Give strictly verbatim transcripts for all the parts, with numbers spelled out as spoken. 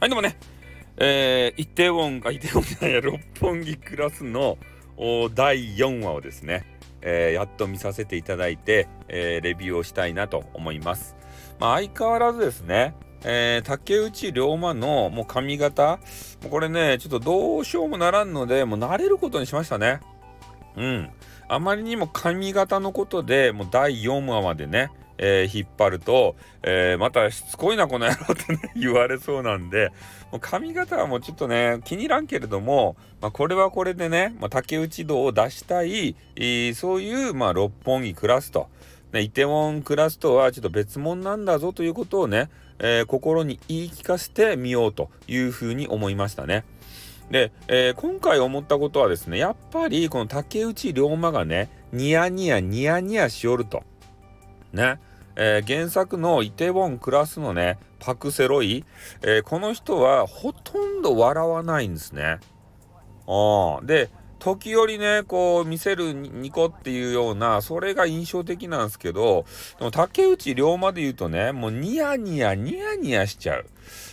はい、でもね、えー、イテウォン、あ、イテウォンじゃないや、六本木クラスのだいよんわをですね、えー、やっと見させていただいて、えー、レビューをしたいなと思います。まあ、相変わらずですね、えー、竹内涼真のもう髪型、もうこれね、ちょっとどうしようもならんので、もう慣れることにしましたね。うん。あまりにも髪型のことで、もうだいよんわまでね、えー、引っ張ると、えー、またしつこいなこの野郎ってね言われそうなんで、もう髪型はもうちょっとね気に入らんけれども、まあ、これはこれでね、まあ、竹内道を出したい、えー、そういう、まあ、六本木クラスと、ね、イテウォンクラスとはちょっと別物なんだぞということをね、えー、心に言い聞かせてみようというふうに思いましたね。で、えー、今回思ったことはですね、やっぱりこの竹内涼真がねニヤニヤニヤニヤしおるとね、えー、原作のイテウォンクラスのねパクセロイ、えー、この人はほとんど笑わないんですね。あで時折ねこう見せるニコっていうような、それが印象的なんですけど、でも竹内涼真で言うとね、もうニヤニヤニヤニヤしちゃう。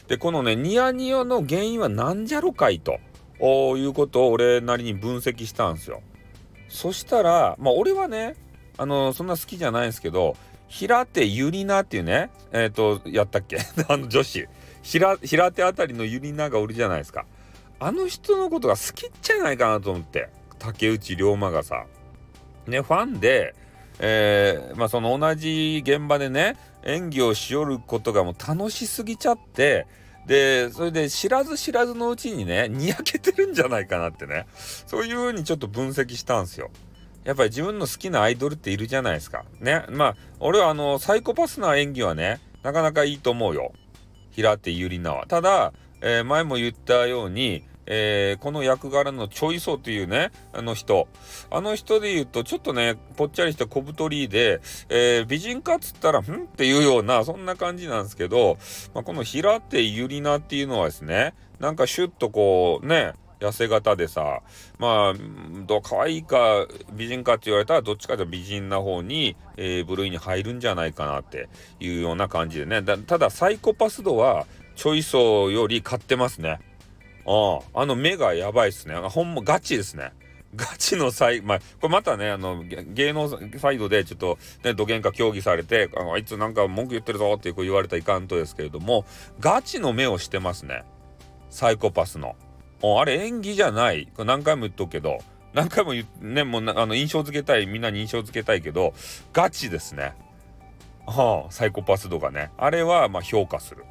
でこのねニヤニヤの原因はなんじゃろかいということを俺なりに分析したんですよ。そしたらまあ俺はねあのそんな好きじゃないんですけど、平手ゆりなっていうね、えっとやったっけあの女子平手あたりのゆりながおるじゃないですか。あの人のことが好きじゃないかなと思って、竹内涼真がさねファンで、えー、まあその同じ現場でね演技をしよることがもう楽しすぎちゃって、でそれで知らず知らずのうちにねにやけてるんじゃないかなってね、そういう風にちょっと分析したんですよ。やっぱり自分の好きなアイドルっているじゃないですかね。まあ俺はあのサイコパスな演技はねなかなかいいと思うよ、平手友梨奈は。ただ、えー、前も言ったように、えー、この役柄のチョイソというねあの人あの人で言うとちょっとねぽっちゃりした小太りで、えー、美人かっつったらんっていうようなそんな感じなんですけど、まあ、この平手友梨奈っていうのはですね、なんかシュッとこうね痩せ型でさ、まあどう可愛いか美人かって言われたらどっちかというと美人な方に、えー、部類に入るんじゃないかなっていうような感じでね、だただサイコパス度はチョイソより勝ってますね。ああ、あの目がやばいですね。ほんまガチですね。ガチのサイ、まあ、これまたねあの芸能サイドでちょっとねどげんか協議されて あ, あいつなんか文句言ってるぞってこう言われたらいかんとですけれども、ガチの目をしてますね、サイコパスの。あれ演技じゃない、何回も言っとくけど、何回も言ねもうあの印象付けたい、みんなに印象付けたいけどガチですね、はあ、サイコパス度がね、あれはまあ評価する。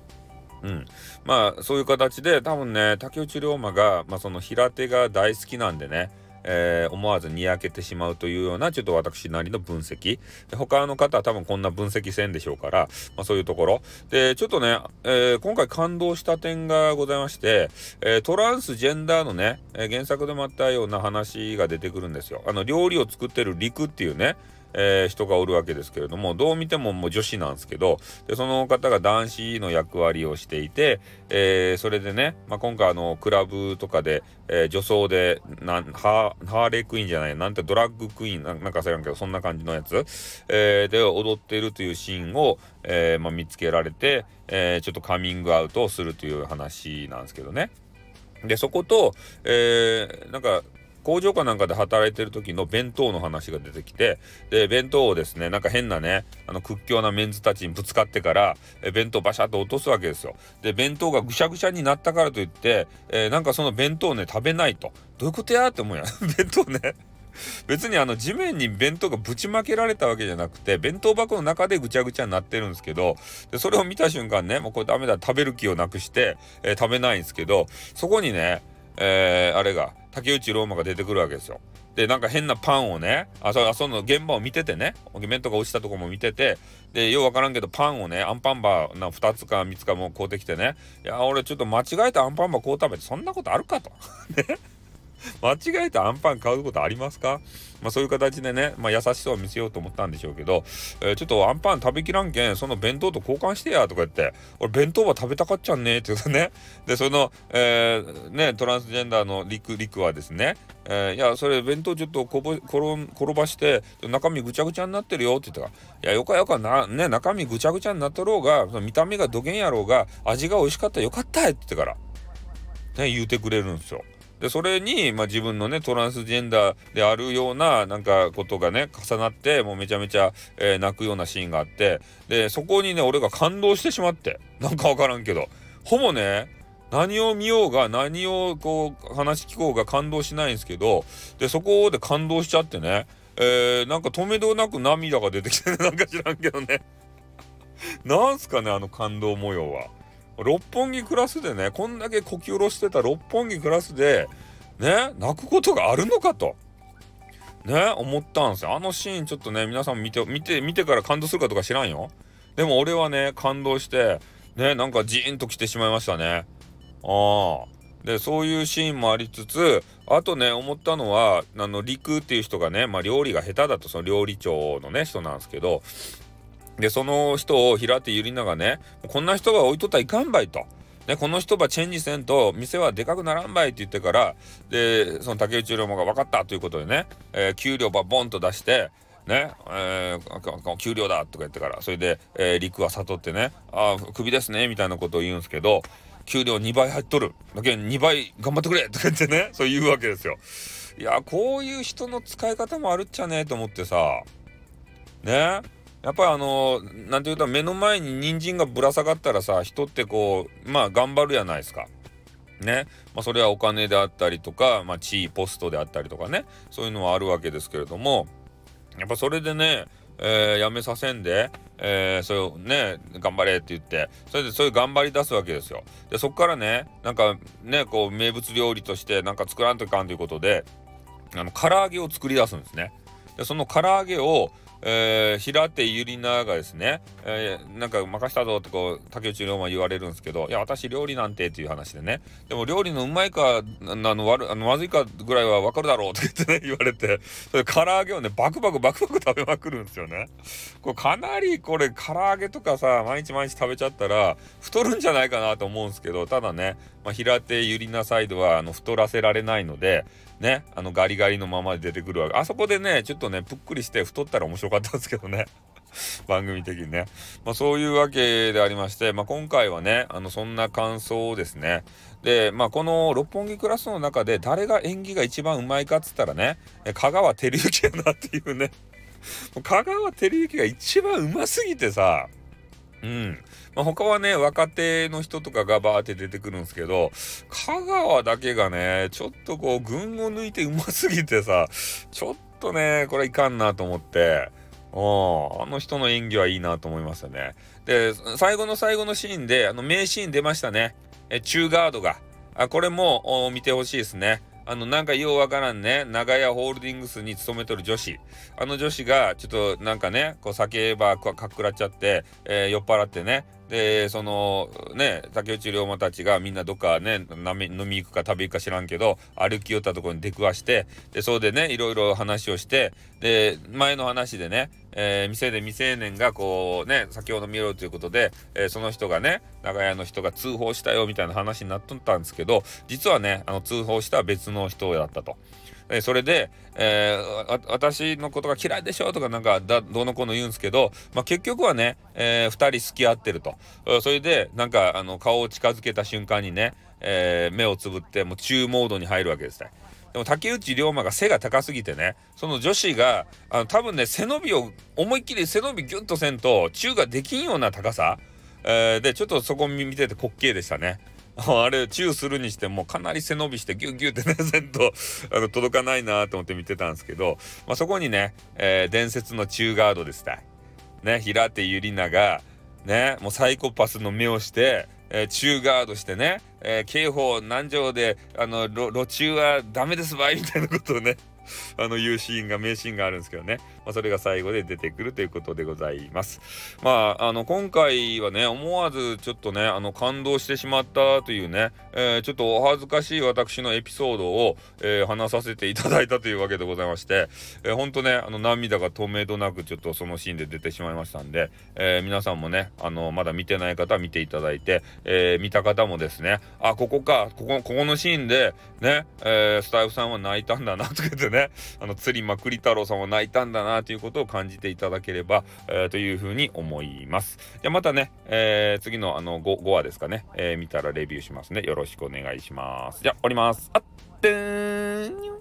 うん、まあそういう形で多分ね竹内涼真が、まあ、その平手が大好きなんでね、えー、思わずにやけてしまうというようなちょっと私なりの分析で、他の方は多分こんな分析せんでしょうから、まあ、そういうところでちょっとね、えー、今回感動した点がございまして、えー、トランスジェンダーのね、えー、原作でもあったような話が出てくるんですよ。あの料理を作ってる陸っていうね、えー、人がおるわけですけれども、どう見てももう女子なんですけど、でその方が男子の役割をしていて、えー、それでね、まあ、今回あのクラブとかで、えー、女装でなハー、ハーレークイーンじゃないなんてドラッグクイーンな ん, なんか知らんけどそんな感じのやつ、えー、で踊っているというシーンを、えーまあ、見つけられて、えー、ちょっとカミングアウトをするという話なんですけどね。でそこと、えー、なんか工場かなんかで働いてる時の弁当の話が出てきて、で弁当をですねなんか変なねあの屈強なメンズたちにぶつかってからえ弁当バシャッと落とすわけですよ。で弁当がぐしゃぐしゃになったからといって、えー、なんかその弁当をね食べないと、どういうことやって思うやん弁当ね別にあの地面に弁当がぶちまけられたわけじゃなくて、弁当箱の中でぐちゃぐちゃになってるんですけど、でそれを見た瞬間ねもうこれダメだ、食べる気をなくして、えー、食べないんですけど、そこにねえー、あれが竹内涼真が出てくるわけですよ。でなんか変なパンをねあそ、あその現場を見ててね、弁当が落ちたとこも見てて、でようわからんけどパンをねアンパンバーなふたつかみっつかも買うてきてね、いや俺ちょっと間違えたアンパンバーこう食べてそんなことあるかとね間違えてアンパン買うことありますか？まあ、そういう形でね、まあ、優しさを見せようと思ったんでしょうけど、えー、ちょっとアンパン食べきらんけんその弁当と交換してやとか言って、俺弁当は食べたかっちゃんねって言うとね、でその、えー、ねトランスジェンダーのリクリクはですね、えー、いやそれ弁当ちょっとこぼ転転ばして中身ぐちゃぐちゃになってるよって言ったから、いやよかよかな、ね、中身ぐちゃぐちゃになっとろうが見た目がどげんやろうが味が美味しかったよかったって言ってからね言うてくれるんですよ。でそれに、まあ、自分のねトランスジェンダーであるようななんかことがね重なって、もうめちゃめちゃ、えー、泣くようなシーンがあって、でそこにね俺が感動してしまって、なんかわからんけどほぼね何を見ようが何をこう話聞こうが感動しないんですけど、でそこで感動しちゃってね、えー、なんか止めどなく涙が出てきて、ね、なんか知らんけどねなんすかねあの感動模様は。六本木クラスでね、こんだけこき下ろしてた六本木クラスでね泣くことがあるのかとね思ったんですよ。あのシーンちょっとね皆さん見て見て見てから感動するかとか知らんよ。でも俺はね感動してねなんかジーンと来てしまいましたね。ああ。でそういうシーンもありつつ、あとね思ったのはあの陸っていう人がね、まあ料理が下手だと、その料理長のね人なんですけど。でその人を平手ゆりながね、こんな人は置いとったらいかんばいと、ね、この人ばチェンジせんと店はでかくならんばいって言ってから、でその竹内涼真が分かったということでね、えー、給料ばボンと出してね、えー、給料だとか言ってから、それで、えー、陸は悟ってね、ああクビですねみたいなことを言うんですけど、給料にばい入っとるだけにばい頑張ってくれとか言ってね、そう言うわけですよ。いやこういう人の使い方もあるっちゃねと思ってさね。やっぱりあのー、なんていうか目の前に人参がぶら下がったらさ、人ってこうまあ頑張るやないですかね、まあ、それはお金であったりとか、まあ、地位ポストであったりとかね、そういうのはあるわけですけれども、やっぱそれでね、えー、やめさせんで、えー、それをね頑張れって言って、それでそういう頑張り出すわけですよ。でそっからねなんかねこう名物料理としてなんか作らんといかんということで、あの唐揚げを作り出すんですね。でその唐揚げをえー、平手ゆりながですね、えー、なんか任したぞってこう竹内涼真言われるんですけど、いや私料理なんてっていう話でね、でも料理のうまいかあの悪あのまずいかぐらいは分かるだろうって言ってね言われて、それ唐揚げをねバクバクバクバク食べまくるんですよね。これかなりこれ唐揚げとかさ毎日毎日食べちゃったら太るんじゃないかなと思うんですけど、ただね、まあ、平手ゆりなサイドはあの太らせられないのでね、あのガリガリのままで出てくるわけ。あそこでねちょっとねぷっくりして太ったら面白かったんですけどね番組的にね、まあ、そういうわけでありまして、まあ、今回はねあのそんな感想ですね。で、まあ、この六本木クラスの中で誰が演技が一番うまいかっつったらね、香川照之やなっていうね香川照之が一番うますぎてさ、うんまあ、他はね若手の人とかがバーって出てくるんですけど、香川だけがねちょっとこう群を抜いてうますぎてさ、ちょっとねこれいかんなと思って、あの人の演技はいいなと思いましたね。で最後の最後のシーンであの名シーン出ましたね、え中ガードがあこれも見てほしいですね。あのなんかようわからんね長屋ホールディングスに勤めとる女子、あの女子がちょっとなんかねこう酒ばかっくらっちゃって、えー、酔っ払ってね、でそのね竹内涼真たちがみんなどっかね飲み行くか食べ行くか知らんけど歩き寄ったところに出くわして、でそうでねいろいろ話をして、で前の話でね、えー、店で未成年がこうね酒を飲みようということで、えー、その人がね長屋の人が通報したよみたいな話になっとったんですけど、実はねあの通報した別の人だったと。それで、えー、私のことが嫌いでしょとかなんかだどうのこうの言うんですけど、まあ、結局はね、えー、ふたり付き合ってると。それでなんかあの顔を近づけた瞬間にね、えー、目をつぶってもう中モードに入るわけですね。でも竹内涼真が背が高すぎてね、その女子があの多分ね背伸びを思いっきり背伸びギュッとせんと中ができんような高さ、えー、でちょっとそこ見てて滑稽でしたね。あれチューするにしてもかなり背伸びしてギュッギュッってねせんとあの届かないなと思って見てたんですけど、まあ、そこにね、えー、伝説の中ガードでしたね、平手友梨奈がねもうサイコパスの目をして、えー、中ガードしてね、えー、刑法何条であの路中はダメですばいみたいなことをねあの言うシーンが名シーンがあるんですけどね、まあ、それが最後で出てくるということでございます。まああの今回はね、思わずちょっとねあの感動してしまったというね、えー、ちょっとお恥ずかしい私のエピソードを、えー、話させていただいたというわけでございまして、えー、ほんとねあの涙が止めどなくちょっとそのシーンで出てしまいましたんで、えー、皆さんもねあのまだ見てない方は見ていただいて、えー、見た方もですね、あここかここここのシーンでね、えー、スタッフさんは泣いたんだなとか言ってね、あの釣りまくり太郎さんは泣いたんだなということを感じていただければ、えー、というふうに思います。じゃまたね、えー、次のあの ごわですかね、えー、見たらレビューしますね。よろしくお願いします。じゃあ降ります。あってーん。